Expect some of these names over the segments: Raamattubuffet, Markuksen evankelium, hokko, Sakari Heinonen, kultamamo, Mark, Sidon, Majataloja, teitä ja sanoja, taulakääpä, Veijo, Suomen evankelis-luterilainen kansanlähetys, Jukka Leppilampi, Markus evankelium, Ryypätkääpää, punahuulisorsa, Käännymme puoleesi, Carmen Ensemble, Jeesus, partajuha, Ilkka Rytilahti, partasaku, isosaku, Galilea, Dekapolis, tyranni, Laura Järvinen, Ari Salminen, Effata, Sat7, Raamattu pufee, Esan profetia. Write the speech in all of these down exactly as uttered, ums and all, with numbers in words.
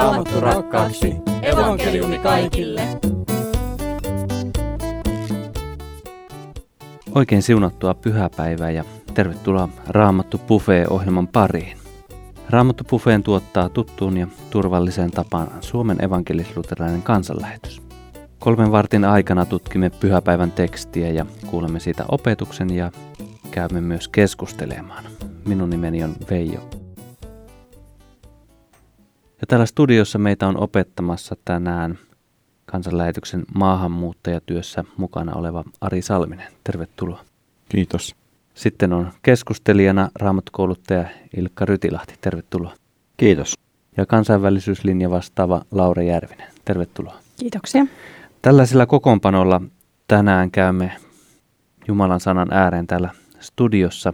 Raamattu rakkaaksi. Evankeliumi kaikille. Oikein siunattua pyhäpäivää ja tervetuloa Raamattu pufeen ohjelman pariin. Raamattu pufeen tuottaa tuttuun ja turvalliseen tapaan Suomen evankelis-luterilainen kansanlähetys. Kolmen vartin aikana tutkimme pyhäpäivän tekstiä ja kuulemme siitä opetuksen ja käymme myös keskustelemaan. Minun nimeni on Veijo. Ja täällä studiossa meitä on opettamassa tänään kansanlähetyksen maahanmuuttajatyössä mukana oleva Ari Salminen. Tervetuloa. Kiitos. Sitten on keskustelijana raamattukouluttaja Ilkka Rytilahti. Tervetuloa. Kiitos. Ja kansainvälisyyslinja vastaava Laura Järvinen. Tervetuloa. Kiitoksia. Tällaisella kokoonpanolla tänään käymme Jumalan sanan ääreen täällä studiossa.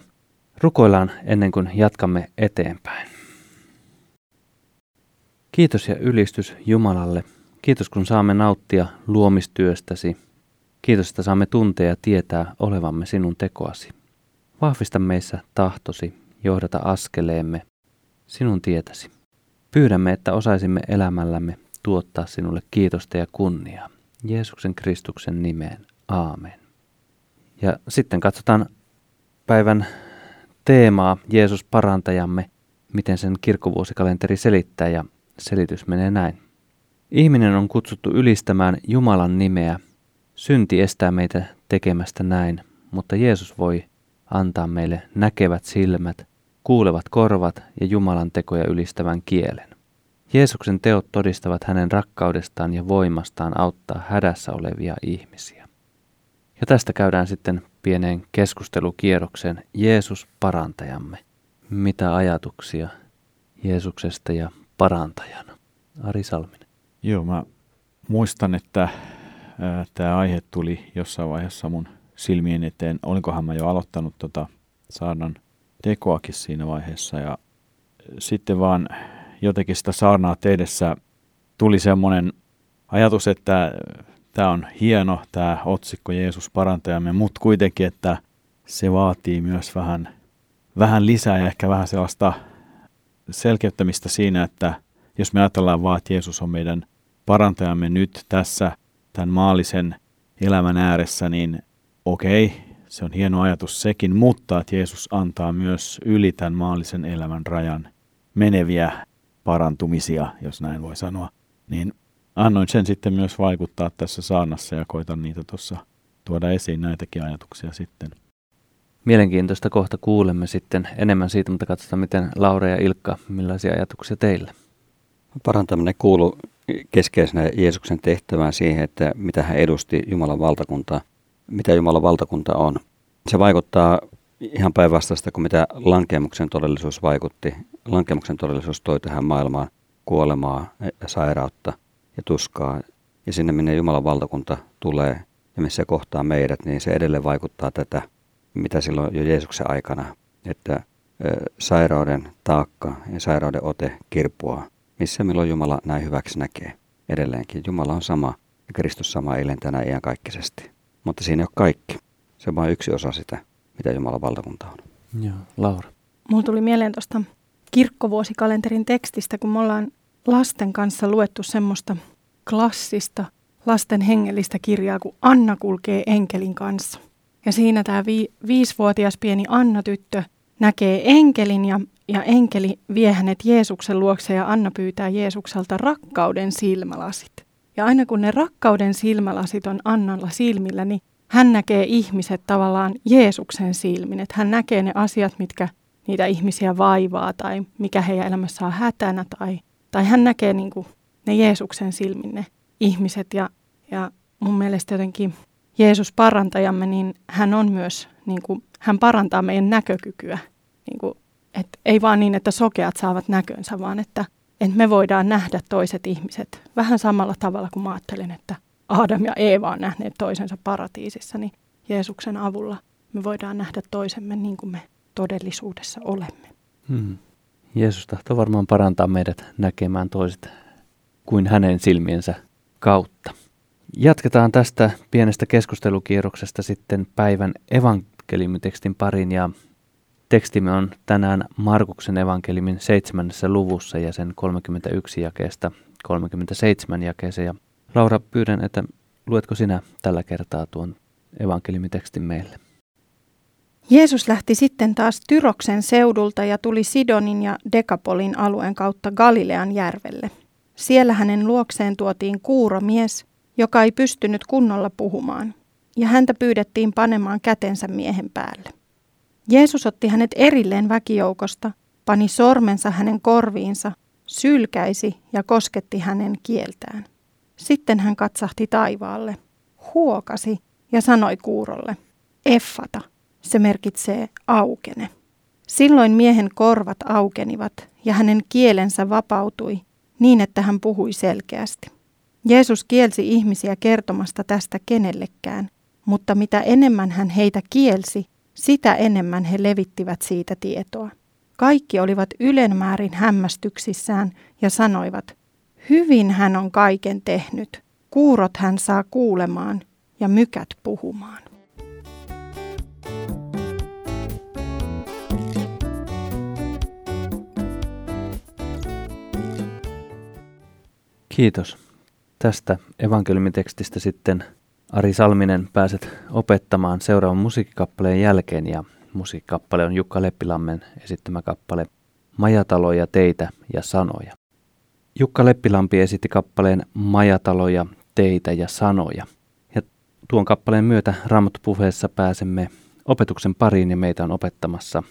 Rukoillaan ennen kuin jatkamme eteenpäin. Kiitos ja ylistys Jumalalle. Kiitos kun saamme nauttia luomistyöstäsi. Kiitos, että saamme tuntea ja tietää olevamme sinun tekoasi. Vahvista meissä tahtosi, johdata askeleemme, sinun tietäsi. Pyydämme, että osaisimme elämällämme tuottaa sinulle kiitosta ja kunniaa. Jeesuksen Kristuksen nimeen. Aamen. Ja sitten katsotaan päivän teemaa, Jeesus parantajamme, miten sen kirkkovuosikalenteri selittää, ja selitys menee näin. Ihminen on kutsuttu ylistämään Jumalan nimeä. Synti estää meitä tekemästä näin, mutta Jeesus voi antaa meille näkevät silmät, kuulevat korvat ja Jumalan tekoja ylistävän kielen. Jeesuksen teot todistavat hänen rakkaudestaan ja voimastaan auttaa hädässä olevia ihmisiä. Ja tästä käydään sitten pieneen keskustelukierrokseen. Jeesus parantajamme. Mitä ajatuksia Jeesuksesta ja parantajana? Ari Salminen. Joo, mä muistan, että tämä aihe tuli jossain vaiheessa mun silmien eteen. Olinkohan mä jo aloittanut tota saarnan tekoakin siinä vaiheessa, ja sitten vaan jotenkin sitä saarnaa tehdessä tuli semmoinen ajatus, että tämä on hieno, tämä otsikko Jeesus parantajamme, mutta kuitenkin, että se vaatii myös vähän, vähän lisää ja ehkä vähän sellaista selkeyttämistä siinä, että jos me ajatellaan vaan, että Jeesus on meidän parantajamme nyt tässä tämän maallisen elämän ääressä, niin okei, se on hieno ajatus sekin, mutta että Jeesus antaa myös yli tämän maallisen elämän rajan meneviä parantumisia, jos näin voi sanoa, niin annoin sen sitten myös vaikuttaa tässä saarnassa ja koitan niitä tuossa tuoda esiin näitäkin ajatuksia sitten. Mielenkiintoista, kohta kuulemme sitten enemmän siitä, mutta katsotaan miten Laura ja Ilkka, millaisia ajatuksia teille? Parantaminen kuuluu keskeisenä Jeesuksen tehtävään siihen, että mitä hän edusti Jumalan valtakuntaa, mitä Jumalan valtakunta on. Se vaikuttaa ihan päinvastaista kuin mitä lankemuksen todellisuus vaikutti. Lankemuksen todellisuus toi tähän maailmaan kuolemaa ja sairautta ja tuskaa. Ja sinne, minne Jumalan valtakunta tulee ja missä se kohtaa meidät, niin se edelleen vaikuttaa tätä, mitä silloin jo Jeesuksen aikana. Että sairauden taakka ja sairauden ote kirpuaa. Missä milloin Jumala näin hyväksi näkee edelleenkin. Jumala on sama ja Kristus sama eilen tänään iankaikkisesti. Mutta siinä ei ole kaikki. Se on vain yksi osa sitä, mitä Jumalan valtakunta on. Joo, Laura. Mulla tuli mieleen tuosta kirkkovuosikalenterin tekstistä, kun me ollaan lasten kanssa luettu semmoista klassista lasten hengellistä kirjaa, kun Anna kulkee enkelin kanssa. Ja siinä tämä vi- viisivuotias pieni Anna-tyttö näkee enkelin ja, ja enkeli vie hänet Jeesuksen luokse ja Anna pyytää Jeesukselta rakkauden silmälasit. Ja aina kun ne rakkauden silmälasit on Annalla silmillä, niin hän näkee ihmiset tavallaan Jeesuksen silmin, että hän näkee ne asiat, mitkä niitä ihmisiä vaivaa tai mikä heidän elämässä on hätänä tai, tai hän näkee niin kuin ne Jeesuksen silmin ne ihmiset ja, ja mun mielestä jotenkin Jeesus parantajamme, niin hän on myös, niin kuin, hän parantaa meidän näkökykyä, niin kuin, et ei vaan niin, että sokeat saavat näkönsä, vaan että, että me voidaan nähdä toiset ihmiset vähän samalla tavalla kuin mä ajattelin, että Aadam ja Eeva on nähneet toisensa paratiisissa, niin Jeesuksen avulla me voidaan nähdä toisemme niin kuin me todellisuudessa olemme. Hmm. Jeesus tahtoo varmaan parantaa meidät näkemään toiset kuin hänen silmiensä kautta. Jatketaan tästä pienestä keskustelukierroksesta sitten päivän evankeliumitekstin parin ja Tekstimme on tänään Markuksen evankeliumin seitsemännessä luvussa ja sen kolmekymmentäyksi jakeesta kolmekymmentäseitsemän jakeeseen. Ja Laura, pyydän, että luetko sinä tällä kertaa tuon evankeliumitekstin meille? Jeesus lähti sitten taas Tyroksen seudulta ja tuli Sidonin ja Dekapolin alueen kautta Galilean järvelle. Siellä hänen luokseen tuotiin kuuromies, joka ei pystynyt kunnolla puhumaan, ja häntä pyydettiin panemaan kätensä miehen päälle. Jeesus otti hänet erilleen väkijoukosta, pani sormensa hänen korviinsa, sylkäisi ja kosketti hänen kieltään. Sitten hän katsahti taivaalle, huokasi ja sanoi kuurolle, Effata, se merkitsee aukene. Silloin miehen korvat aukenivat ja hänen kielensä vapautui niin, että hän puhui selkeästi. Jeesus kielsi ihmisiä kertomasta tästä kenellekään, mutta mitä enemmän hän heitä kielsi, sitä enemmän he levittivät siitä tietoa. Kaikki olivat ylenmäärin hämmästyksissään ja sanoivat, hyvin hän on kaiken tehnyt, kuurot hän saa kuulemaan ja mykät puhumaan. Kiitos. Tästä evankeliumitekstistä sitten Ari Salminen pääset opettamaan seuraavan musiikkikappaleen jälkeen, ja musiikkikappale on Jukka Leppilammen esittämä kappale Majataloja, teitä ja sanoja. Jukka Leppilampi esitti kappaleen Majataloja, teitä ja sanoja. Ja tuon kappaleen myötä Raamattupuffeessa pääsemme opetuksen pariin, ja meitä on opettamassa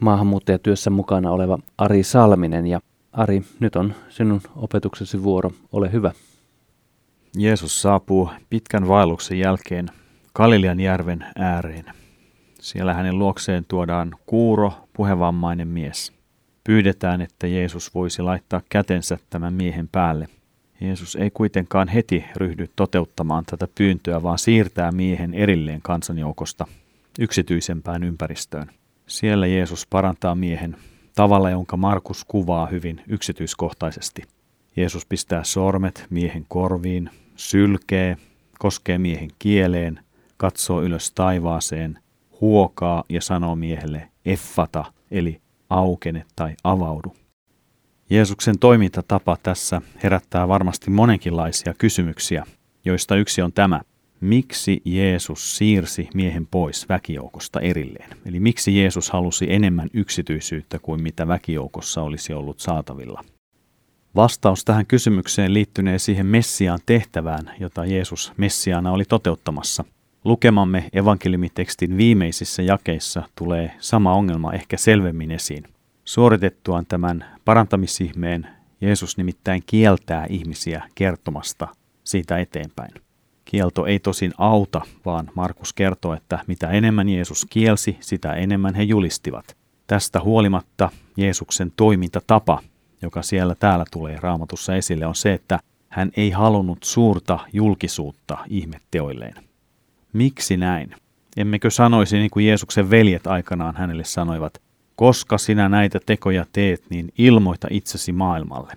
maahanmuuttajatyössä mukana oleva Ari Salminen. Ja Ari, nyt on sinun opetuksesi vuoro. Ole hyvä. Jeesus saapuu pitkän vaelluksen jälkeen Galilean järven ääreen. Siellä hänen luokseen tuodaan kuuro, puhevammainen mies. Pyydetään, että Jeesus voisi laittaa kätensä tämän miehen päälle. Jeesus ei kuitenkaan heti ryhdy toteuttamaan tätä pyyntöä, vaan siirtää miehen erilleen kansanjoukosta yksityisempään ympäristöön. Siellä Jeesus parantaa miehen tavalla, jonka Markus kuvaa hyvin yksityiskohtaisesti. Jeesus pistää sormet miehen korviin, sylkee, koskee miehen kieleen, katsoo ylös taivaaseen, huokaa ja sanoo miehelle Effata, eli aukene tai avaudu. Jeesuksen toimintatapa tässä herättää varmasti monenkinlaisia kysymyksiä, joista yksi on tämä. Miksi Jeesus siirsi miehen pois väkijoukosta erilleen? Eli miksi Jeesus halusi enemmän yksityisyyttä kuin mitä väkijoukossa olisi ollut saatavilla? Vastaus tähän kysymykseen liittynee siihen Messiaan tehtävään, jota Jeesus Messiaana oli toteuttamassa. Lukemamme evankeliumitekstin viimeisissä jakeissa tulee sama ongelma ehkä selvemmin esiin. Suoritettuaan tämän parantamisihmeen Jeesus nimittäin kieltää ihmisiä kertomasta siitä eteenpäin. Kielto ei tosin auta, vaan Markus kertoo, että mitä enemmän Jeesus kielsi, sitä enemmän he julistivat. Tästä huolimatta Jeesuksen toimintatapa, joka siellä täällä tulee Raamatussa esille, on se, että hän ei halunnut suurta julkisuutta ihmetteoilleen. Miksi näin? Emmekö sanoisi niin kuin Jeesuksen veljet aikanaan hänelle sanoivat, koska sinä näitä tekoja teet, niin ilmoita itsesi maailmalle.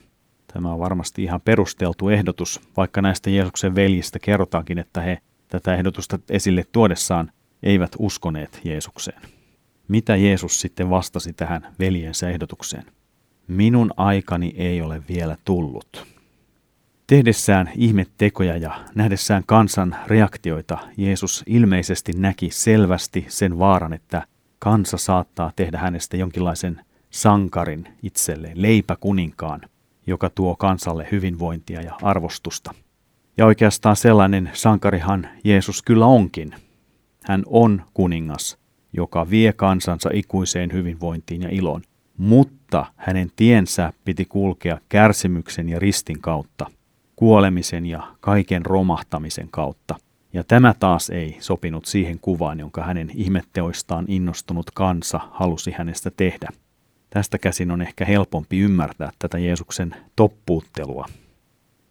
Tämä on varmasti ihan perusteltu ehdotus, vaikka näistä Jeesuksen veljistä kerrotaankin, että he tätä ehdotusta esille tuodessaan eivät uskoneet Jeesukseen. Mitä Jeesus sitten vastasi tähän veljensä ehdotukseen? Minun aikani ei ole vielä tullut. Tehdessään ihmettekoja ja nähdessään kansan reaktioita Jeesus ilmeisesti näki selvästi sen vaaran, että kansa saattaa tehdä hänestä jonkinlaisen sankarin itselleen, leipäkuninkaan, joka tuo kansalle hyvinvointia ja arvostusta. Ja oikeastaan sellainen sankarihan Jeesus kyllä onkin. Hän on kuningas, joka vie kansansa ikuiseen hyvinvointiin ja iloon, mutta hänen tiensä piti kulkea kärsimyksen ja ristin kautta, kuolemisen ja kaiken romahtamisen kautta. Ja tämä taas ei sopinut siihen kuvaan, jonka hänen ihmetteoistaan innostunut kansa halusi hänestä tehdä. Tästä käsin on ehkä helpompi ymmärtää tätä Jeesuksen toppuuttelua.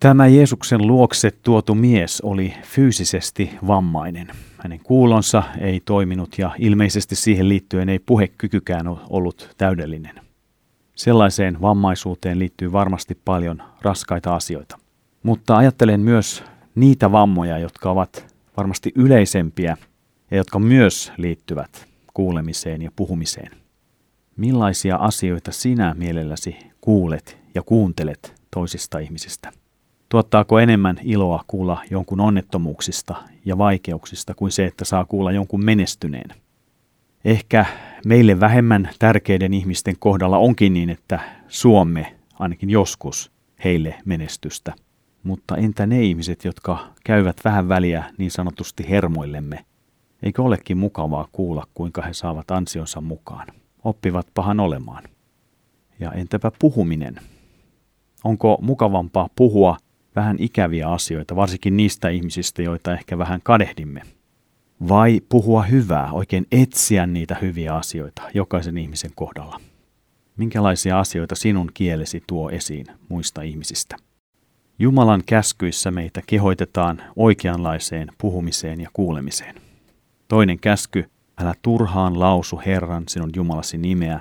Tämä Jeesuksen luokse tuotu mies oli fyysisesti vammainen. Hänen kuulonsa ei toiminut ja ilmeisesti siihen liittyen ei puhekykykään ollut täydellinen. Sellaiseen vammaisuuteen liittyy varmasti paljon raskaita asioita. Mutta ajattelen myös niitä vammoja, jotka ovat varmasti yleisempiä ja jotka myös liittyvät kuulemiseen ja puhumiseen. Millaisia asioita sinä mielelläsi kuulet ja kuuntelet toisista ihmisistä? Tuottaako enemmän iloa kuulla jonkun onnettomuuksista ja vaikeuksista kuin se, että saa kuulla jonkun menestyneen? Ehkä meille vähemmän tärkeiden ihmisten kohdalla onkin niin, että suomme ainakin joskus heille menestystä. Mutta entä ne ihmiset, jotka käyvät vähän väliä niin sanotusti hermoillemme? Eikö olekin mukavaa kuulla, kuinka he saavat ansionsa mukaan? Oppivat pahan olemaan. Ja entäpä puhuminen? Onko mukavampaa puhua vähän ikäviä asioita, varsinkin niistä ihmisistä, joita ehkä vähän kadehdimme? Vai puhua hyvää, oikein etsiä niitä hyviä asioita jokaisen ihmisen kohdalla? Minkälaisia asioita sinun kielesi tuo esiin muista ihmisistä? Jumalan käskyissä meitä kehoitetaan oikeanlaiseen puhumiseen ja kuulemiseen. Toinen käsky, älä turhaan lausu Herran sinun Jumalasi nimeä,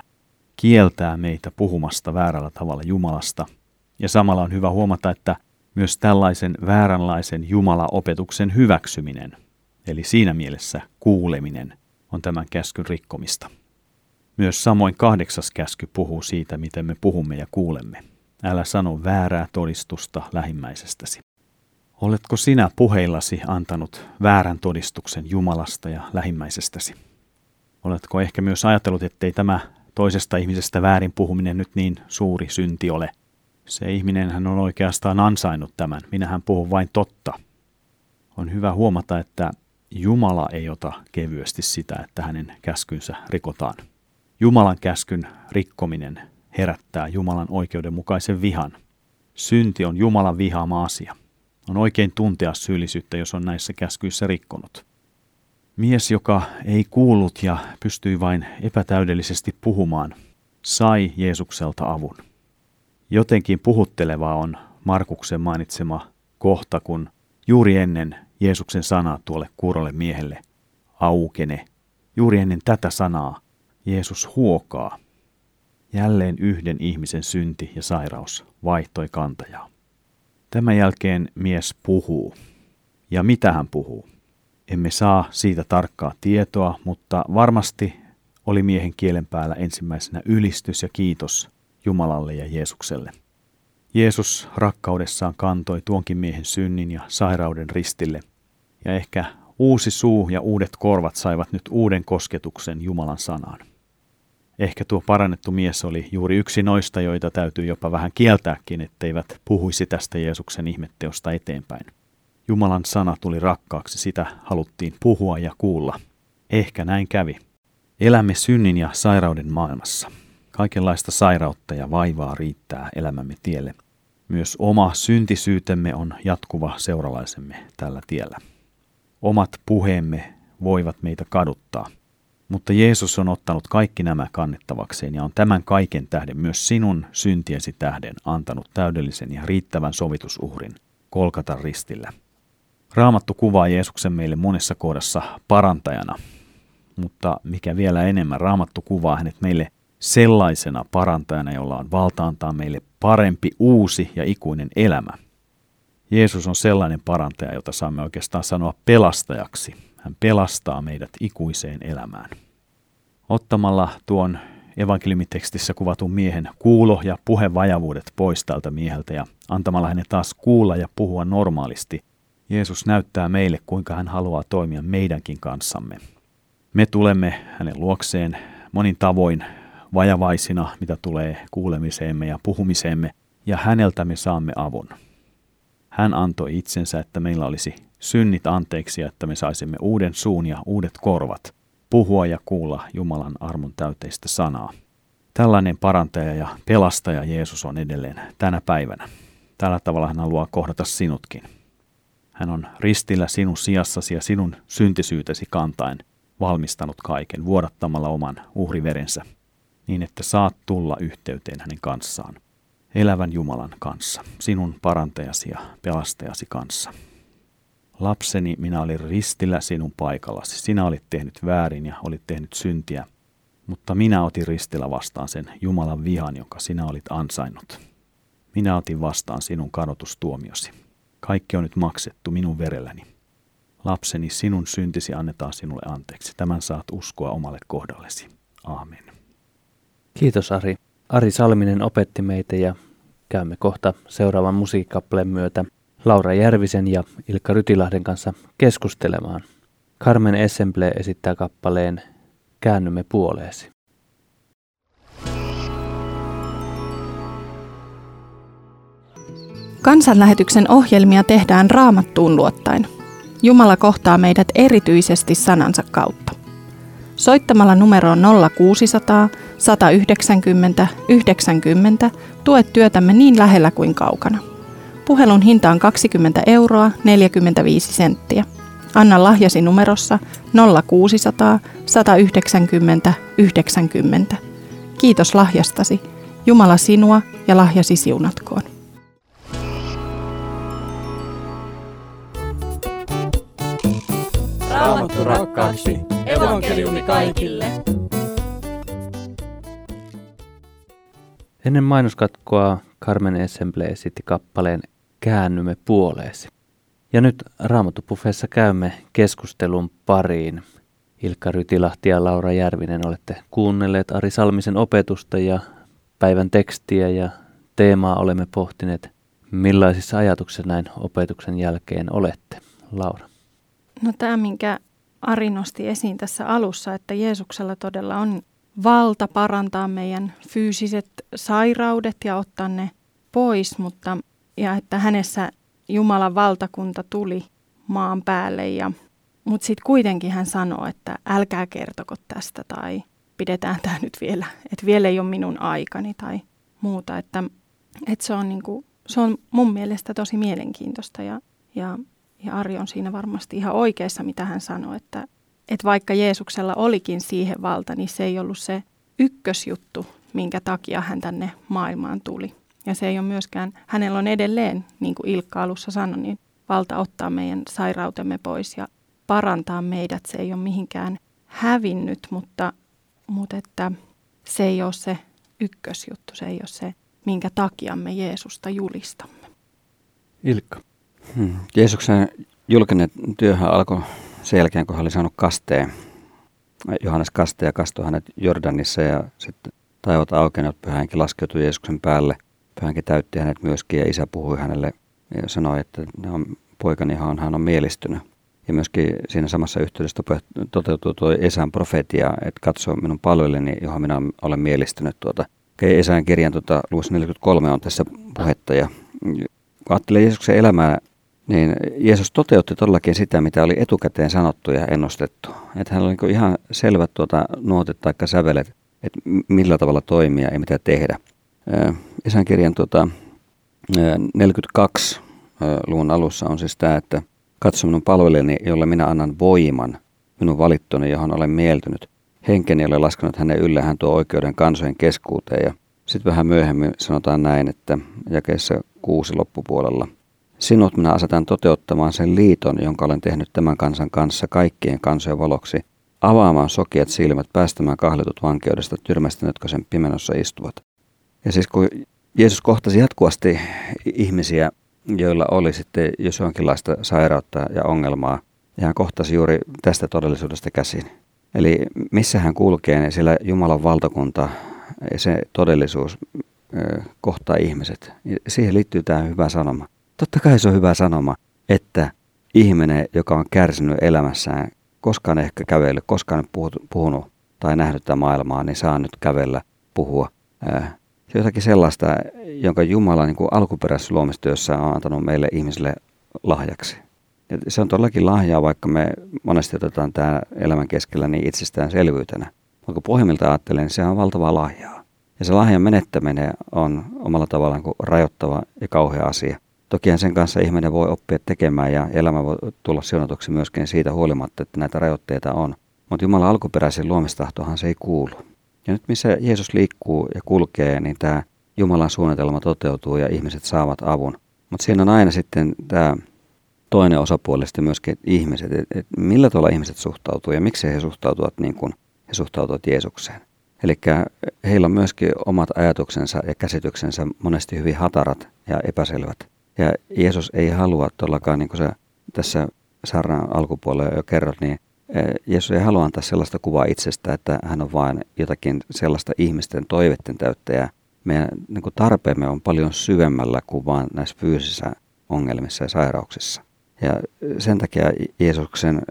kieltää meitä puhumasta väärällä tavalla Jumalasta. Ja samalla on hyvä huomata, että myös tällaisen vääränlaisen Jumala-opetuksen hyväksyminen, eli siinä mielessä kuuleminen, on tämän käskyn rikkomista. Myös samoin kahdeksas käsky puhuu siitä, miten me puhumme ja kuulemme. Älä sano väärää todistusta lähimmäisestäsi. Oletko sinä puheillasi antanut väärän todistuksen Jumalasta ja lähimmäisestäsi? Oletko ehkä myös ajatellut, ettei tämä toisesta ihmisestä väärin puhuminen nyt niin suuri synti ole? Se ihminenhän on oikeastaan ansainnut tämän. Minähän puhun vain totta. On hyvä huomata, että Jumala ei ota kevyesti sitä, että hänen käskynsä rikotaan. Jumalan käskyn rikkominen herättää Jumalan oikeudenmukaisen vihan. Synti on Jumalan vihaama asia. On oikein tuntea syyllisyyttä, jos on näissä käskyissä rikkonut. Mies, joka ei kuullut ja pystyi vain epätäydellisesti puhumaan, sai Jeesukselta avun. Jotenkin puhuttelevaa on Markuksen mainitsema kohta, kun juuri ennen Jeesuksen sanaa tuolle kuurolle miehelle, aukene, juuri ennen tätä sanaa, Jeesus huokaa. Jälleen yhden ihmisen synti ja sairaus vaihtoi kantajaa. Tämän jälkeen mies puhuu. Ja mitä hän puhuu? Emme saa siitä tarkkaa tietoa, mutta varmasti oli miehen kielen päällä ensimmäisenä ylistys ja kiitos Jumalalle ja Jeesukselle. Jeesus rakkaudessaan kantoi tuonkin miehen synnin ja sairauden ristille, ja ehkä uusi suu ja uudet korvat saivat nyt uuden kosketuksen Jumalan sanaan. Ehkä tuo parannettu mies oli juuri yksi noista, joita täytyy jopa vähän kieltääkin, etteivät puhuisi tästä Jeesuksen ihmetteosta eteenpäin. Jumalan sana tuli rakkaaksi, sitä haluttiin puhua ja kuulla. Ehkä näin kävi. Elämme synnin ja sairauden maailmassa. Kaikenlaista sairautta ja vaivaa riittää elämämme tielle. Myös oma syntisyytemme on jatkuva seuralaisemme tällä tiellä. Omat puheemme voivat meitä kaduttaa. Mutta Jeesus on ottanut kaikki nämä kannettavakseen ja on tämän kaiken tähden myös sinun syntiesi tähden antanut täydellisen ja riittävän sovitusuhrin Kolkatan ristillä. Raamattu kuvaa Jeesuksen meille monessa kohdassa parantajana, mutta mikä vielä enemmän, Raamattu kuvaa hänet meille sellaisena parantajana, jolla on valta antaa meille parempi, uusi ja ikuinen elämä. Jeesus on sellainen parantaja, jota saamme oikeastaan sanoa pelastajaksi. Hän pelastaa meidät ikuiseen elämään. Ottamalla tuon evankeliumitekstissä kuvatun miehen kuulo- ja puhevajavuudet pois tältä mieheltä ja antamalla hänen taas kuulla ja puhua normaalisti, Jeesus näyttää meille, kuinka hän haluaa toimia meidänkin kanssamme. Me tulemme hänen luokseen monin tavoin vajavaisina, mitä tulee kuulemiseemme ja puhumiseemme, ja häneltä me saamme avun. Hän antoi itsensä, että meillä olisi synnit anteeksi, että me saisimme uuden suun ja uudet korvat, puhua ja kuulla Jumalan armon täyteistä sanaa. Tällainen parantaja ja pelastaja Jeesus on edelleen tänä päivänä. Tällä tavalla hän haluaa kohdata sinutkin. Hän on ristillä sinun sijassasi ja sinun syntisyytesi kantaen valmistanut kaiken vuodattamalla oman uhriverensä, niin että saat tulla yhteyteen hänen kanssaan, elävän Jumalan kanssa, sinun parantajasi ja pelastajasi kanssa. Lapseni, minä olin ristillä sinun paikallasi. Sinä olit tehnyt väärin ja olit tehnyt syntiä, mutta minä otin ristillä vastaan sen Jumalan vihan, jonka sinä olit ansainnut. Minä otin vastaan sinun kadotustuomiosi. Kaikki on nyt maksettu minun verelläni. Lapseni, sinun syntisi annetaan sinulle anteeksi. Tämän saat uskoa omalle kohdallesi. Aamen. Kiitos Ari. Ari Salminen opetti meitä ja käymme kohta seuraavan musiikkikappaleen myötä Laura Järvisen ja Ilkka Rytilahden kanssa keskustelemaan. Carmen Ensemble esittää kappaleen Käännymme puoleesi. Kansanlähetyksen ohjelmia tehdään Raamattuun luottaen. Jumala kohtaa meidät erityisesti sanansa kautta. Soittamalla numeroon nolla kuusi nolla nolla, sata yhdeksänkymmentä, yhdeksänkymmentä tuet työtämme niin lähellä kuin kaukana. Puhelun hinta on kaksikymmentä euroa neljäkymmentäviisi senttiä. Anna lahjasi numerossa nolla kuusi nolla nolla, sata yhdeksänkymmentä, yhdeksänkymmentä. Kiitos lahjastasi. Jumala sinua ja lahjasi siunatkoon. Raamattu rakkaaksi, evankeliumi kaikille. Ennen mainoskatkoa Carmen Ensemble esitti kappaleen Käännymme puoleesi. Ja nyt Raamatubuffeessa käymme keskustelun pariin. Ilkka Rytilahti ja Laura Järvinen, olette kuunnelleet Ari Salmisen opetusta ja päivän tekstiä ja teemaa olemme pohtineet. Millaisissa ajatuksissa näin opetuksen jälkeen olette? Laura. No tämä, minkä Ari nosti esiin tässä alussa, että Jeesuksella todella on valta parantaa meidän fyysiset sairaudet ja ottaa ne pois, mutta ja että hänessä Jumalan valtakunta tuli maan päälle. Ja, mutta sitten kuitenkin hän sanoo, että älkää kertoko tästä tai pidetään tämä nyt vielä, että vielä ei ole minun aikani tai muuta. Että, että se on niinku, se on mun mielestä tosi mielenkiintoista ja, ja Ja Ari on siinä varmasti ihan oikeassa, mitä hän sanoi, että, että vaikka Jeesuksella olikin siihen valta, niin se ei ollut se ykkösjuttu, minkä takia hän tänne maailmaan tuli. Ja se ei ole myöskään, hänellä on edelleen, niin kuin Ilkka alussa sanoi, niin valta ottaa meidän sairautemme pois ja parantaa meidät. Se ei ole mihinkään hävinnyt, mutta, mutta että se ei ole se ykkösjuttu, se ei ole se, minkä takia me Jeesusta julistamme. Ilkka. Hmm. Jeesuksen julkinen työhän alkoi sen jälkeen, kun hän oli saanut kasteen. Johannes kasteen ja kastoi hänet Jordanissa ja sitten taivaat aukenivat, pyhä henki laskeutui Jeesuksen päälle. Pyhä henki täytti hänet myöskin ja isä puhui hänelle ja sanoi, että poikani hän on mielistynyt. Ja myöskin siinä samassa yhteydessä toteutuu tuo Esan profetia, että katso minun palvelijani, johon minä olen mielistynyt. Tuota. Esan kirjan tuota, luvussa neljäkymmentäkolme on tässä puhetta ja kun ajattelee Jeesuksen elämää, niin Jeesus toteutti todellakin sitä, mitä oli etukäteen sanottu ja ennustettu. Että hän oli niin ihan selvät tuota nuotit tai sävelet, että millä tavalla toimia ja mitä tehdä. Isän kirjan tuota, neljäkymmentäkaksi luvun alussa on siis tämä, että katso minun palvelijani, jolle minä annan voiman, minun valittuni, johon olen mieltynyt. Henkeni olen laskenut hänen yllä, hän tuo oikeuden kansojen keskuuteen. Ja sitten vähän myöhemmin sanotaan näin, että jakeessa kuusi loppupuolella. Sinut minä asetan toteuttamaan sen liiton, jonka olen tehnyt tämän kansan kanssa kaikkien kansojen valoksi, avaamaan sokeat silmät, päästämään kahlitut vankeudesta, tyrmästä, jotka sen pimennossa istuvat. Ja siis kun Jeesus kohtasi jatkuvasti ihmisiä, joilla oli sitten jos jonkinlaista sairautta ja ongelmaa, ja hän kohtasi juuri tästä todellisuudesta käsin. Eli missä hän kulkee, niin siellä Jumalan valtakunta ja se todellisuus kohtaa ihmiset. Siihen liittyy tämä hyvä sanoma. Totta kai se on hyvä sanoma, että ihminen, joka on kärsinyt elämässään, koskaan ehkä kävellyt, koskaan puhunut tai nähnyt tätä maailmaa, niin saa nyt kävellä, puhua. Se on jotakin sellaista, jonka Jumala niin kuin alkuperäisessä luomistyössä on antanut meille ihmisille lahjaksi. Se on todellakin lahjaa, vaikka me monesti otetaan tämä elämän keskellä niin itsestäänselvyytenä. Mutta kun pohjimmiltaan ajattelen, niin se on valtavaa lahjaa. Ja se lahjan menettäminen on omalla tavallaan kuin rajoittava ja kauhea asia. Tokihan sen kanssa ihminen voi oppia tekemään ja elämä voi tulla siunatuksi myöskin siitä huolimatta, että näitä rajoitteita on. Mutta Jumalan alkuperäisen luomistahtohan se ei kuulu. Ja nyt missä Jeesus liikkuu ja kulkee, niin tämä Jumalan suunnitelma toteutuu ja ihmiset saavat avun. Mutta siinä on aina sitten tämä toinen osapuolesti myöskin ihmiset, että et millä tavalla ihmiset suhtautuu ja miksi he suhtautuvat niin kuin he suhtautuvat Jeesukseen. Eli heillä on myöskin omat ajatuksensa ja käsityksensä monesti hyvin hatarat ja epäselvät. Ja Jeesus ei halua todellakaan, niin kuin se tässä saarnan alkupuolella jo kerrot, niin Jeesus ei halua antaa sellaista kuvaa itsestä, että hän on vain jotakin sellaista ihmisten toiveiden täyttäjää. Meidän niin kuin tarpeemme on paljon syvemmällä kuin vain näissä fyysisissä ongelmissa ja sairauksissa. Ja sen takia Jeesuksen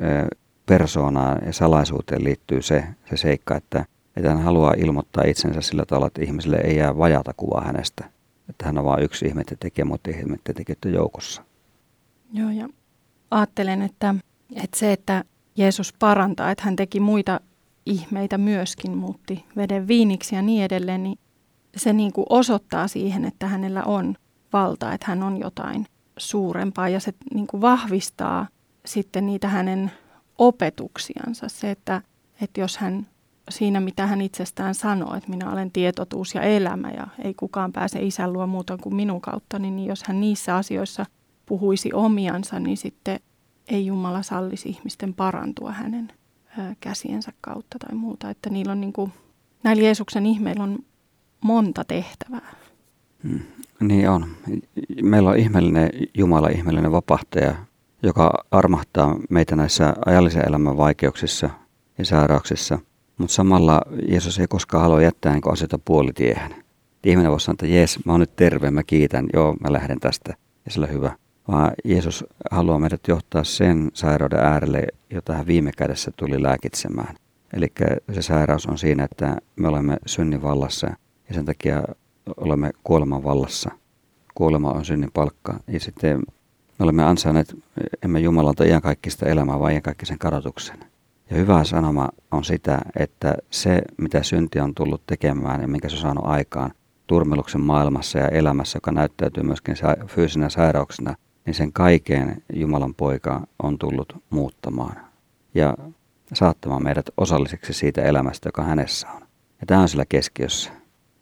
persoonaan ja salaisuuteen liittyy se, se seikka, että, että hän haluaa ilmoittaa itsensä sillä tavalla, että ihmisille ei jää vajata kuvaa hänestä. Että hän on vain yksi ihmettä tekijä, mutta ihmettä tekijöitä joukossa. Joo, ja ajattelen, että, että se, että Jeesus parantaa, että hän teki muita ihmeitä myöskin, muutti veden viiniksi ja niin edelleen, niin se niin kuin osoittaa siihen, että hänellä on valta, että hän on jotain suurempaa ja se niin kuin vahvistaa sitten niitä hänen opetuksiansa. Se, että, että jos hän siinä, mitä hän itsestään sanoo, että minä olen tietotuus ja elämä ja ei kukaan pääse isän luo muuta kuin minun kautta, niin jos hän niissä asioissa puhuisi omiansa, niin sitten ei Jumala sallisi ihmisten parantua hänen käsiensä kautta tai muuta. Että niillä on niin kuin, näillä Jeesuksen ihmeillä on monta tehtävää. Hmm, niin on. Meillä on ihmeellinen Jumala, ihmeellinen vapahtaja, joka armahtaa meitä näissä ajallisen elämän vaikeuksissa ja sairauksissa. Mutta samalla Jeesus ei koskaan halua jättää niin asioita puolitiehen. Ihminen voi sanoa, että jees, mä oon nyt terve, mä kiitän, joo, mä lähden tästä ja sillä hyvä. Vaan Jeesus haluaa meidät johtaa sen sairauden äärelle, jota hän viime kädessä tuli lääkitsemään. Eli se sairaus on siinä, että me olemme synnin vallassa ja sen takia olemme kuoleman vallassa. Kuolema on synnin palkka. Ja sitten me olemme ansainneet, emme Jumalalta iankaikkista elämää, vaan iankaikkisen kadotuksen. Ja hyvä sanoma on sitä, että se, mitä synti on tullut tekemään ja minkä se on saanut aikaan turmeluksen maailmassa ja elämässä, joka näyttäytyy myöskin fyysisenä sairauksena, niin sen kaiken Jumalan poika on tullut muuttamaan ja saattamaan meidät osalliseksi siitä elämästä, joka hänessä on. Ja tämä on sillä keskiössä.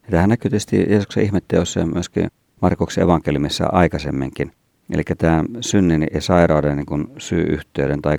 Ja tämähän näkyy tietysti Jeesuksen ihmetteossa ja myöskin Markuksen evankeliumissa aikaisemminkin. Eli tämä synnin ja sairauden niin kuin syy-yhteyden tai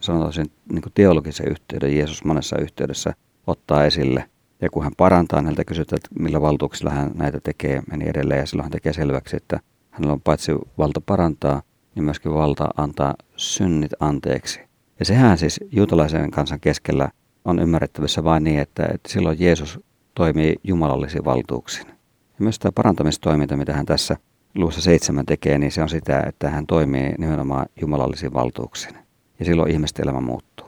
sanotaan sen niin kuin teologisen yhteyden Jeesus monessa yhteydessä ottaa esille. Ja kun hän parantaa, häneltä kysytään, että millä valtuuksilla hän näitä tekee ja niin edelleen. Ja silloin hän tekee selväksi, että hänellä on paitsi valta parantaa, niin myöskin valta antaa synnit anteeksi. Ja sehän siis juutalaisen kansan keskellä on ymmärrettävissä vain niin, että, että silloin Jeesus toimii jumalallisin valtuuksin. Ja myös tämä parantamistoiminta, mitä hän tässä luvussa seitsemän tekee, niin se on sitä, että hän toimii nimenomaan jumalallisin valtuuksin. Ja silloin ihmisten elämä muuttuu.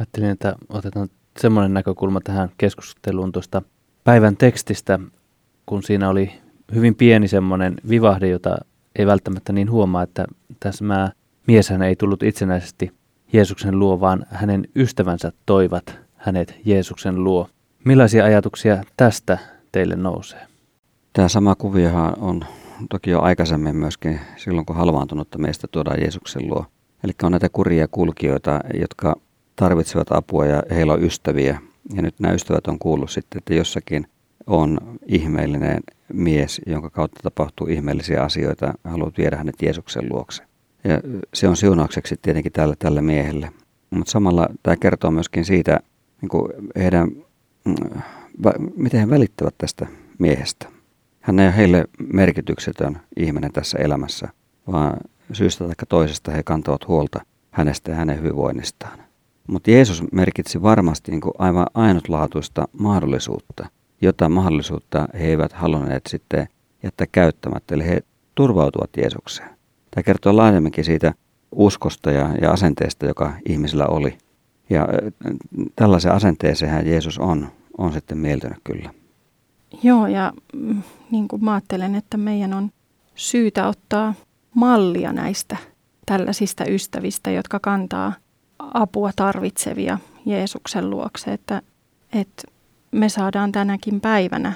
Ajattelin, että otetaan semmoinen näkökulma tähän keskusteluun tuosta päivän tekstistä, kun siinä oli hyvin pieni semmoinen vivahde, jota ei välttämättä niin huomaa, että tässä mä mieshän ei tullut itsenäisesti Jeesuksen luo, vaan hänen ystävänsä toivat hänet Jeesuksen luo. Millaisia ajatuksia tästä teille nousee? Tämä sama kuviohan on toki jo aikaisemmin myöskin silloin, kun halvaantunutta meistä tuodaan Jeesuksen luo. Eli on näitä kurjia kulkijoita, jotka tarvitsevat apua ja heillä on ystäviä. Ja nyt nämä ystävät on kuullut sitten, että jossakin on ihmeellinen mies, jonka kautta tapahtuu ihmeellisiä asioita. Haluat viedä hänet Jeesuksen luokse. Ja se on siunaukseksi tietenkin tällä, tällä miehelle. Mutta samalla tämä kertoo myöskin siitä, niin kuin heidän, miten he välittävät tästä miehestä. Hän ei ole heille merkityksetön ihminen tässä elämässä, vaan syystä tai toisesta he kantavat huolta hänestä ja hänen hyvinvoinnistaan. Mutta Jeesus merkitsi varmasti niin kuin aivan ainutlaatuista mahdollisuutta, jota mahdollisuutta he eivät halunneet sitten jättää käyttämättä. Eli he turvautuvat Jeesukseen. Tämä kertoo laajemminkin siitä uskosta ja, ja asenteesta, joka ihmisillä oli. Ja tällaisen asenteeseenhän Jeesus on, on sitten mieltynyt kyllä. Joo, ja niin kuin mä ajattelen, että meidän on syytä ottaa mallia näistä tällaisista ystävistä, jotka kantaa apua tarvitsevia Jeesuksen luokse, että, että me saadaan tänäkin päivänä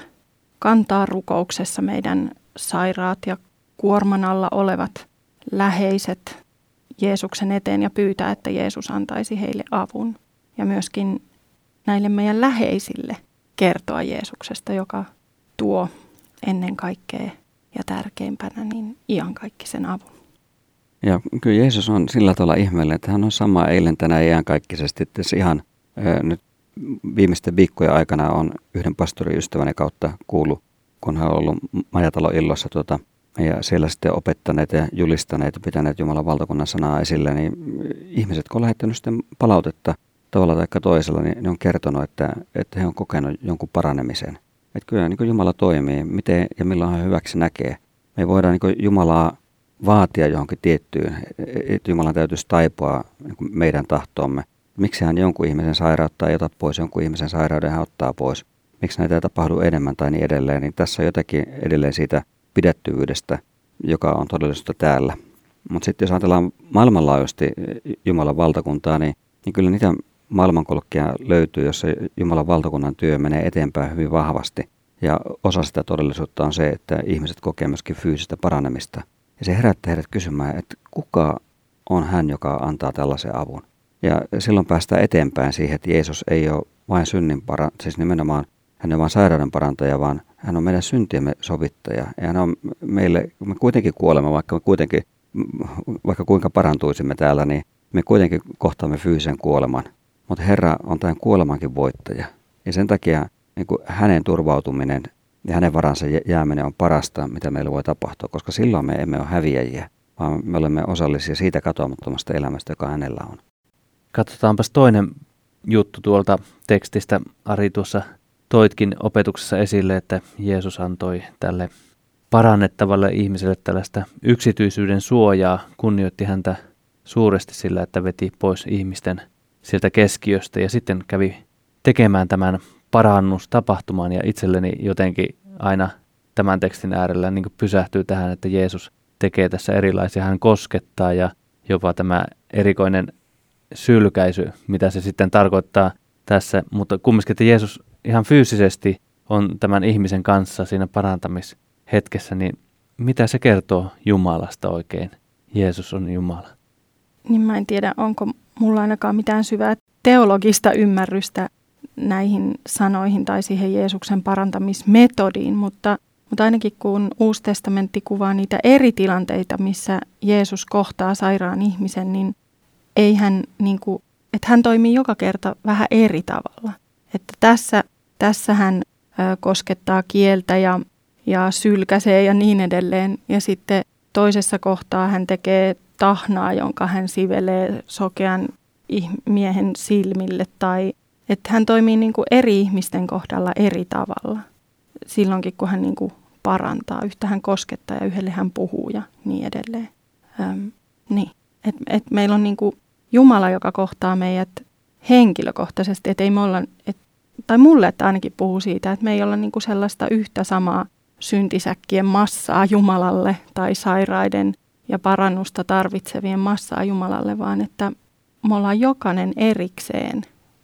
kantaa rukouksessa meidän sairaat ja kuorman alla olevat läheiset Jeesuksen eteen ja pyytää, että Jeesus antaisi heille avun. Ja myöskin näille meidän läheisille kertoa Jeesuksesta, joka tuo ennen kaikkea ja tärkeimpänä niin iankaikkisen avun. Ja kyllä Jeesus on sillä tavalla ihmeellinen, että hän on sama eilen tänään iankaikkisesti. Tässä ihan ö, nyt viimeisten viikkojen aikana on yhden pastoriystäväni kautta kuullut, kun hän on ollut Majataloilloissa tuota, ja siellä sitten opettaneet ja julistaneet ja pitäneet Jumalan valtakunnan sanaa esillä, niin ihmiset, kun on lähettänyt sitten palautetta tavalla tai toisella, niin ne on kertonut, että, että he on kokenut jonkun paranemisen. Että kyllä niin kuin Jumala toimii, miten ja milloin hän hyväksi näkee. Me voidaan niin kuin Jumalaa vaatia johonkin tiettyyn, että Jumalan täytyisi taipua niin kuin meidän tahtoamme. Miksi hän jonkun ihmisen sairautta ei ota pois, jonkun ihmisen sairauden hän ottaa pois. Miksi näitä ei tapahdu enemmän tai niin edelleen, niin tässä on jotakin edelleen siitä pidättyvyydestä, joka on todellisuutta täällä. Mutta sitten jos ajatellaan maailmanlaajuisesti Jumalan valtakuntaa, niin, niin kyllä niitä maailmankolkkia löytyy, jossa Jumalan valtakunnan työ menee eteenpäin hyvin vahvasti. Ja osa sitä todellisuutta on se, että ihmiset kokee myöskin fyysistä paranemista. Ja se herättää heidät kysymään, että kuka on hän, joka antaa tällaisen avun. Ja silloin päästään eteenpäin siihen, että Jeesus ei ole vain synnin parantaja, siis nimenomaan hän ei ole vain sairauden parantaja, vaan hän on meidän syntiemme sovittaja. Ja hän on meille, me kuitenkin kuolemme, vaikka, me kuitenkin, vaikka kuinka parantuisimme täällä, niin me kuitenkin kohtaamme fyysisen kuoleman. Mutta Herra on tämän kuolemankin voittaja. Ja sen takia niin kuin hänen turvautuminen ja hänen varansa jääminen on parasta, mitä meillä voi tapahtua, koska silloin me emme ole häviäjiä, vaan me olemme osallisia siitä katoamattomasta elämästä, joka hänellä on. Katsotaanpas toinen juttu tuolta tekstistä. Ari, tuossa toitkin opetuksessa esille, että Jeesus antoi tälle parannettavalle ihmiselle tällaista yksityisyyden suojaa, kunnioitti häntä suuresti sillä, että veti pois ihmisten sieltä keskiöstä ja sitten kävi tekemään tämän parannustapahtumaan, ja itselleni jotenkin aina tämän tekstin äärellä niin kuin pysähtyy tähän, että Jeesus tekee tässä erilaisia, hän koskettaa, ja jopa tämä erikoinen sylkäisy, mitä se sitten tarkoittaa tässä, mutta kumminkin, että Jeesus ihan fyysisesti on tämän ihmisen kanssa siinä parantamishetkessä, niin mitä se kertoo Jumalasta oikein? Jeesus on Jumala. Niin mä en tiedä, onko mulla ainakaan mitään syvää teologista ymmärrystä näihin sanoihin tai siihen Jeesuksen parantamismetodiin, mutta, mutta ainakin kun Uusi testamentti kuvaa niitä eri tilanteita, missä Jeesus kohtaa sairaan ihmisen, niin ei hän, niin kuin, että hän toimii joka kerta vähän eri tavalla. Että tässä, tässä hän ö, koskettaa kieltä ja, ja sylkäsee ja niin edelleen. Ja sitten toisessa kohtaa hän tekee tahnaa, jonka hän sivelee sokean miehen silmille. Tai, että hän toimii niin kuin eri ihmisten kohdalla eri tavalla. Silloinkin, kun hän niin kuin parantaa. Yhtä hän koskettaa ja yhdelle hän puhuu ja niin edelleen. Öm, niin. Et, et meillä on niin kuin Jumala, joka kohtaa meidät henkilökohtaisesti, et ei me olla, et, tai mulle että ainakin puhuu siitä, että me ei olla niin kuin sellaista yhtä samaa syntisäkkien massaa Jumalalle tai sairaiden ja parannusta tarvitsevien massaa Jumalalle, vaan että me ollaan jokainen erikseen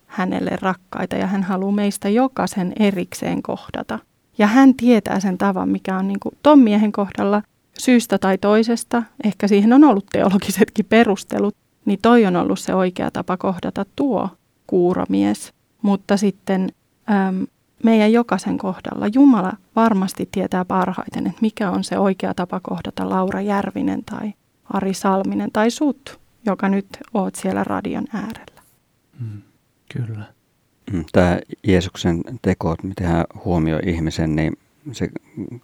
hänelle rakkaita ja hän haluaa meistä jokaisen erikseen kohdata. Ja hän tietää sen tavan, mikä on niin kuin ton miehen kohdalla syystä tai toisesta, ehkä siihen on ollut teologisetkin perustelut, niin toi on ollut se oikea tapa kohdata tuo kuuromies. Mutta sitten äm, meidän jokaisen kohdalla Jumala varmasti tietää parhaiten, että mikä on se oikea tapa kohdata Laura Järvinen tai Ari Salminen tai sut, joka nyt oot siellä radion äärellä. Mm, kyllä. Tämä Jeesuksen teko, miten hän huomioi ihmisen, niin se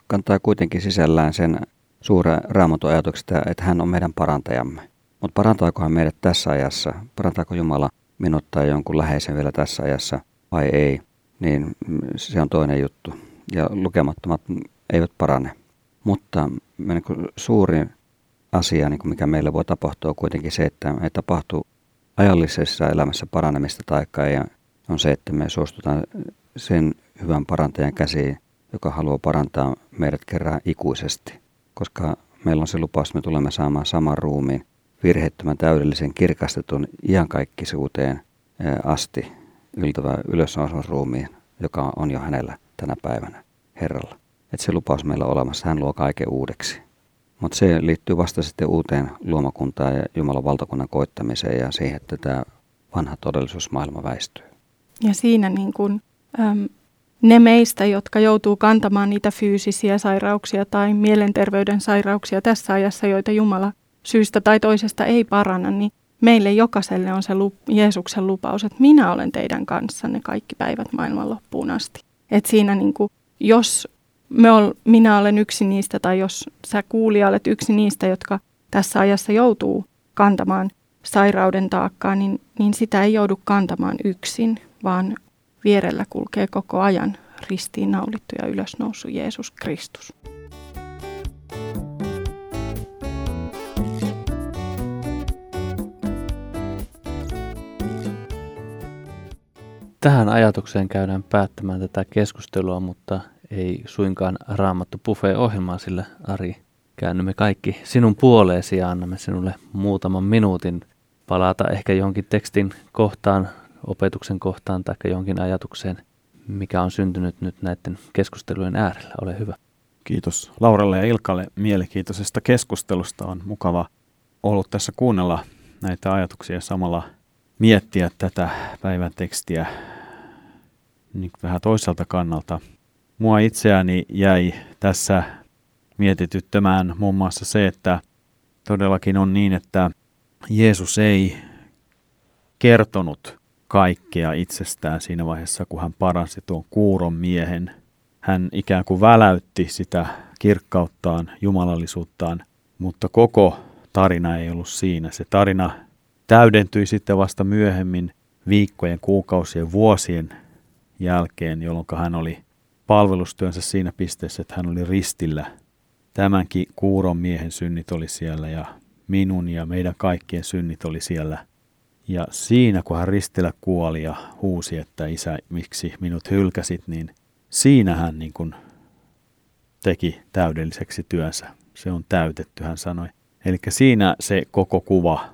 kantaa kuitenkin sisällään sen suuren Raamatun ajatuksesta, että hän on meidän parantajamme. Mutta parantaakohan meidät tässä ajassa? Parantaako Jumala minut tai jonkun läheisen vielä tässä ajassa vai ei? Niin se on toinen juttu. Ja lukemattomat eivät parane. Mutta niin kuin suurin asia, niin kuin mikä meille voi tapahtua, on kuitenkin se, että ei tapahtuu ajallisessa elämässä paranemista taikka ei, on se, että me suostutaan sen hyvän parantajan käsiin, joka haluaa parantaa meidät kerran ikuisesti. Koska meillä on se lupaus, että me tulemme saamaan saman ruumiin virheettömän täydellisen kirkastetun iankaikkisuuteen asti yltävän ylösnousemusruumiin, joka on jo hänellä tänä päivänä, Herralla. Että se lupaus meillä on olemassa, hän luo kaiken uudeksi. Mutta se liittyy vasta sitten uuteen luomakuntaan ja Jumalan valtakunnan koittamiseen ja siihen, että tämä vanha todellisuusmaailma väistyy. Ja siinä niin kun, äm... ne meistä, jotka joutuu kantamaan niitä fyysisiä sairauksia tai mielenterveyden sairauksia tässä ajassa, joita Jumala syystä tai toisesta ei paranna, niin meille jokaiselle on se lup- Jeesuksen lupaus, että minä olen teidän kanssanne kaikki päivät maailman loppuun asti. Et siinä niin kuin, jos me ol, minä olen yksi niistä, tai jos sä kuulija olet yksi niistä, jotka tässä ajassa joutuu kantamaan sairauden taakkaa, niin, niin sitä ei joudu kantamaan yksin, vaan vierellä kulkee koko ajan ristiinnaulittu ja ylösnoussut Jeesus Kristus. Tähän ajatukseen käydään päättämään tätä keskustelua, mutta ei suinkaan Raamattu pufee -ohjelmaa, sillä Ari, käännymme kaikki sinun puoleesi ja annamme sinulle muutaman minuutin palata ehkä jonkin tekstin kohtaan, opetuksen kohtaan tai jonkin ajatukseen, mikä on syntynyt nyt näiden keskustelujen äärellä. Ole hyvä. Kiitos Lauralle ja Ilkalle mielenkiintoisesta keskustelusta. On mukava ollut tässä kuunnella näitä ajatuksia ja samalla miettiä tätä päivän tekstiä niin vähän toiselta kannalta. Mua itseäni jäi tässä mietityttämään muun muassa se, että todellakin on niin, että Jeesus ei kertonut kaikkea itsestään siinä vaiheessa, kun hän paransi tuon kuuron miehen. Hän ikään kuin väläytti sitä kirkkauttaan, jumalallisuuttaan, mutta koko tarina ei ollut siinä. Se tarina täydentyi sitten vasta myöhemmin viikkojen, kuukausien, vuosien jälkeen, jolloin hän oli palvelustyönsä siinä pisteessä, että hän oli ristillä. Tämänkin kuuron miehen synnit oli siellä ja minun ja meidän kaikkien synnit oli siellä. Ja siinä, kun hän ristillä kuoli ja huusi, että isä, miksi minut hylkäsit, niin siinä hän niin kuin teki täydelliseksi työnsä. Se on täytetty, hän sanoi. Eli siinä se koko kuva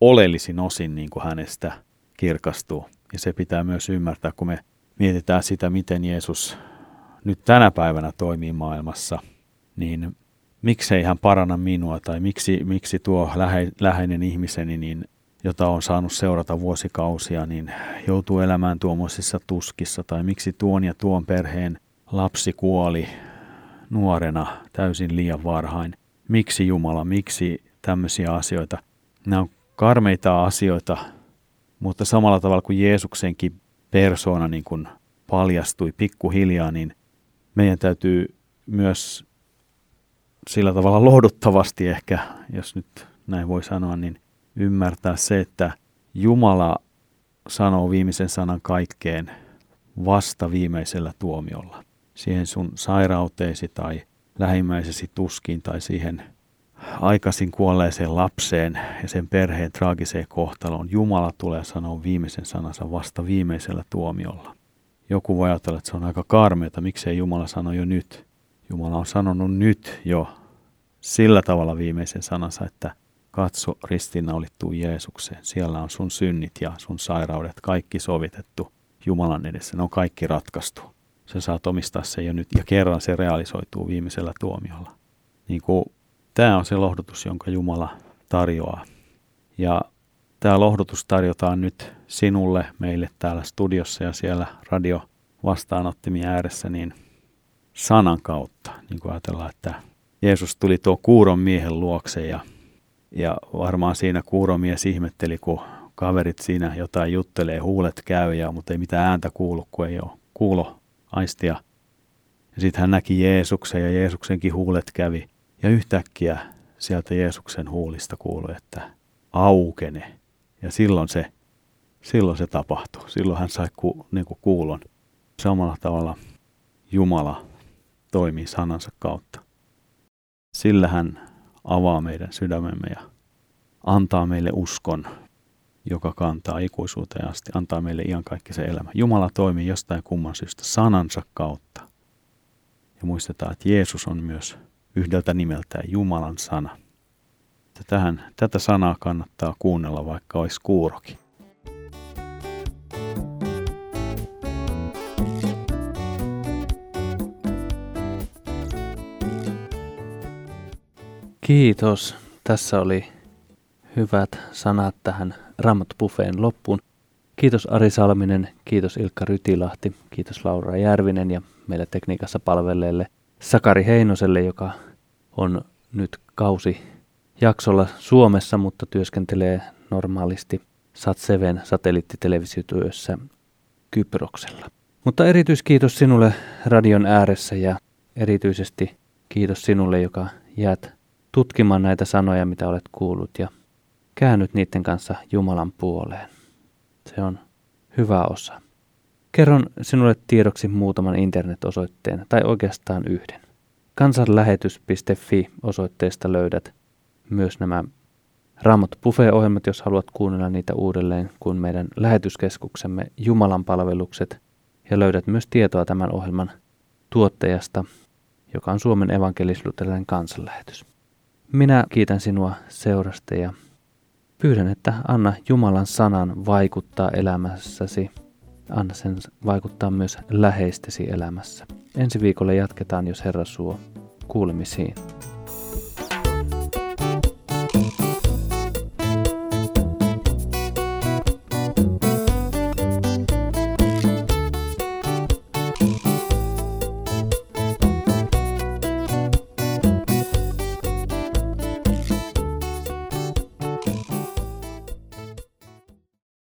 oleellisin osin niin kuin hänestä kirkastuu. Ja se pitää myös ymmärtää, kun me mietitään sitä, miten Jeesus nyt tänä päivänä toimii maailmassa, niin miksei hän paranna minua tai miksi, miksi tuo lähe, läheinen ihmiseni, niin, jota on saanut seurata vuosikausia, niin joutuu elämään tuommoisissa tuskissa tai miksi tuon ja tuon perheen lapsi kuoli nuorena täysin liian varhain. Miksi Jumala, miksi tämmöisiä asioita? Nämä on karmeita asioita, mutta samalla tavalla kuin Jeesuksenkin persoona niin kuin paljastui pikkuhiljaa, niin meidän täytyy myös sillä tavalla lohduttavasti ehkä, jos nyt näin voi sanoa, niin ymmärtää se, että Jumala sanoo viimeisen sanan kaikkeen vasta viimeisellä tuomiolla. Siihen sun sairauteesi tai lähimmäisesi tuskiin tai siihen aikaisin kuolleeseen lapseen ja sen perheen traagiseen kohtaloon Jumala tulee sanoa viimeisen sanansa vasta viimeisellä tuomiolla. Joku voi ajatella, että se on aika karmeata, miksei Jumala sano jo nyt. Jumala on sanonut nyt jo sillä tavalla viimeisen sanansa, että katso ristiinnaulittuun Jeesukseen. Siellä on sun synnit ja sun sairaudet kaikki sovitettu Jumalan edessä. Ne on kaikki ratkaistu. Sä saat omistaa sen jo nyt ja kerran se realisoituu viimeisellä tuomiolla. Niin kuin tämä on se lohdutus, jonka Jumala tarjoaa. Ja tämä lohdutus tarjotaan nyt sinulle, meille täällä studiossa ja siellä radiovastaanottimien ääressä niin sanan kautta. Niin kuin ajatellaan, että Jeesus tuli tuo kuuron miehen luokse ja, ja varmaan siinä kuuromies ihmetteli, kun kaverit siinä jotain juttelee, huulet käy, ja, mutta ei mitään ääntä kuulu, kun ei ole kuuloaistia. Sitten hän näki Jeesuksen ja Jeesuksenkin huulet kävi. Ja yhtäkkiä sieltä Jeesuksen huulista kuului, että aukene. Ja silloin se, silloin se tapahtui. Silloin hän sai ku, niin kuin kuulon. Samalla tavalla Jumala toimii sanansa kautta. Sillä hän avaa meidän sydämemme ja antaa meille uskon, joka kantaa ikuisuuteen asti. Antaa meille iankaikkisen elämän. Jumala toimii jostain kumman syystä sanansa kautta. Ja muistetaan, että Jeesus on myös yhdeltä nimeltään Jumalan sana. Tätähän, tätä sanaa kannattaa kuunnella, vaikka olisi kuurokin. Kiitos. Tässä oli hyvät sanat tähän Raamattu buffeen loppuun. Kiitos Ari Salminen, kiitos Ilkka Rytilahti, kiitos Laura Järvinen ja meillä tekniikassa palvelleelle Sakari Heinoselle, joka on nyt kausi jaksolla Suomessa, mutta työskentelee normaalisti sat seitsemän satelliittitelevisiotyössä Kyproksella. Mutta erityiskiitos sinulle radion ääressä ja erityisesti kiitos sinulle, joka jäät tutkimaan näitä sanoja, mitä olet kuullut, ja käännyt niiden kanssa Jumalan puoleen. Se on hyvä osa. Kerron sinulle tiedoksi muutaman internet-osoitteen, tai oikeastaan yhden. kansanlähetys piste fi-osoitteesta löydät myös nämä Raamattu pufee-ohjelmat, jos haluat kuunnella niitä uudelleen, kuin meidän lähetyskeskuksemme Jumalan palvelukset, ja löydät myös tietoa tämän ohjelman tuottajasta, joka on Suomen evankelis-luterilainen kansanlähetys. Minä kiitän sinua seurasta ja pyydän, että anna Jumalan sanan vaikuttaa elämässäsi. Anna sen vaikuttaa myös läheistesi elämässä. Ensi viikolla jatketaan, jos Herra suo. Kuulemisiin.